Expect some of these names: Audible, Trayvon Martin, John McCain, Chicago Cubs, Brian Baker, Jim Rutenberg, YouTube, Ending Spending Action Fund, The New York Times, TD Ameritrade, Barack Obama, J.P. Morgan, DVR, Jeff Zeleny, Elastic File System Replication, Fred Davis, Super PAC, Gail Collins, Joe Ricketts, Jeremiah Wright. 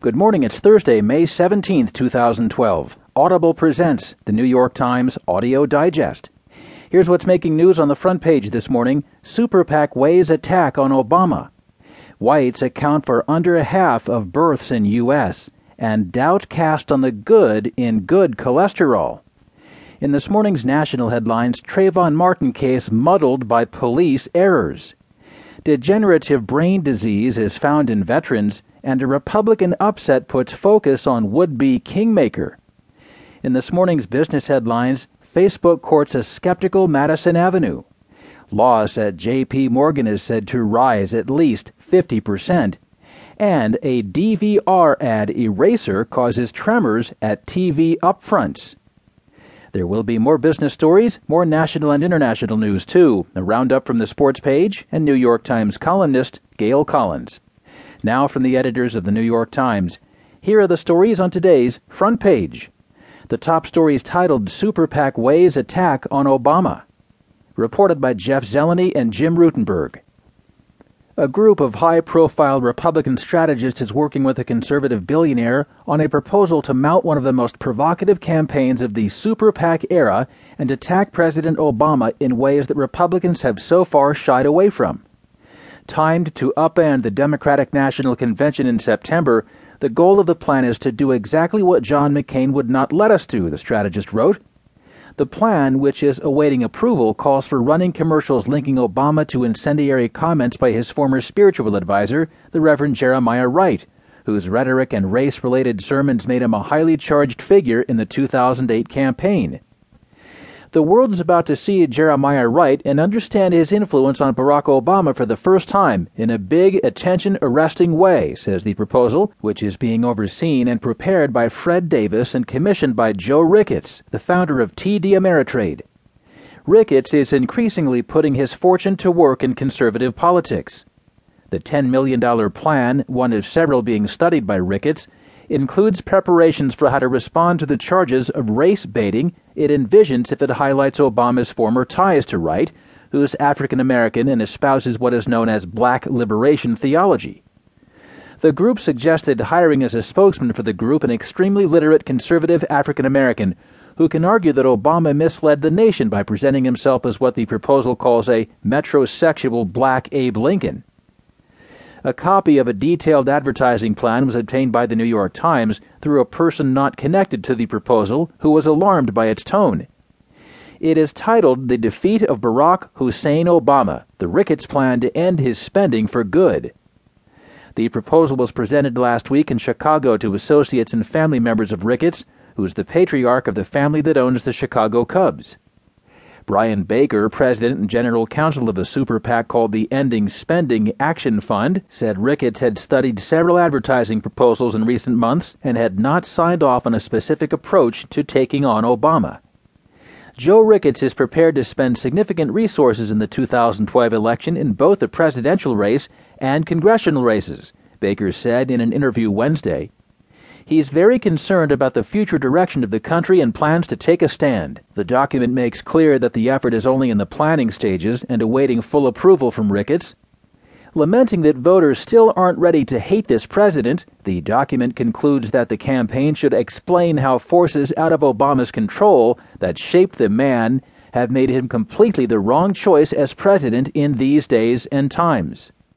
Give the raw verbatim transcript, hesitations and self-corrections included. Good morning, it's Thursday, May seventeenth, twenty twelve. Audible presents The New York Times Audio Digest. Here's what's making news on the front page this morning. Super PAC weighs attack on Obama. Whites account for under a half of births in U S and doubt cast on the good in good cholesterol. In this morning's national headlines, Trayvon Martin case muddled by police errors. Degenerative brain disease is found in veterans, and a Republican upset puts focus on would-be kingmaker. In this morning's business headlines, Facebook courts a skeptical Madison Avenue. Loss at J P. Morgan is said to rise at least fifty percent. And a D V R ad eraser causes tremors at T V upfronts. There will be more business stories, more national and international news, too. A roundup from the sports page and New York Times columnist Gail Collins. Now from the editors of the New York Times, here are the stories on today's front page. The top story is titled, Super PAC Weighs Attack on Obama. Reported by Jeff Zeleny and Jim Rutenberg. A group of high-profile Republican strategists is working with a conservative billionaire on a proposal to mount one of the most provocative campaigns of the Super PAC era and attack President Obama in ways that Republicans have so far shied away from. Timed to upend the Democratic National Convention in September, the goal of the plan is to do exactly what John McCain would not let us do, the strategist wrote. The plan, which is awaiting approval, calls for running commercials linking Obama to incendiary comments by his former spiritual advisor, the Reverend Jeremiah Wright, whose rhetoric and race-related sermons made him a highly charged figure in the two thousand eight campaign. The world is about to see Jeremiah Wright and understand his influence on Barack Obama for the first time in a big, attention-arresting way, says the proposal, which is being overseen and prepared by Fred Davis and commissioned by Joe Ricketts, the founder of T D Ameritrade. Ricketts is increasingly putting his fortune to work in conservative politics. The ten million dollars plan, one of several being studied by Ricketts, includes preparations for how to respond to the charges of race-baiting it envisions if it highlights Obama's former ties to Wright, who's African-American and espouses what is known as black liberation theology. The group suggested hiring as a spokesman for the group an extremely literate conservative African-American who can argue that Obama misled the nation by presenting himself as what the proposal calls a metrosexual black Abe Lincoln. A copy of a detailed advertising plan was obtained by the New York Times through a person not connected to the proposal who was alarmed by its tone. It is titled The Defeat of Barack Hussein Obama, the Ricketts Plan to End His Spending for Good. The proposal was presented last week in Chicago to associates and family members of Ricketts, who's the patriarch of the family that owns the Chicago Cubs. Brian Baker, president and general counsel of a super PAC called the Ending Spending Action Fund, said Ricketts had studied several advertising proposals in recent months and had not signed off on a specific approach to taking on Obama. Joe Ricketts is prepared to spend significant resources in the two thousand twelve election in both the presidential race and congressional races, Baker said in an interview Wednesday. He's very concerned about the future direction of the country and plans to take a stand. The document makes clear that the effort is only in the planning stages and awaiting full approval from Ricketts. Lamenting that voters still aren't ready to hate this president, the document concludes that the campaign should explain how forces out of Obama's control that shaped the man have made him completely the wrong choice as president in these days and times.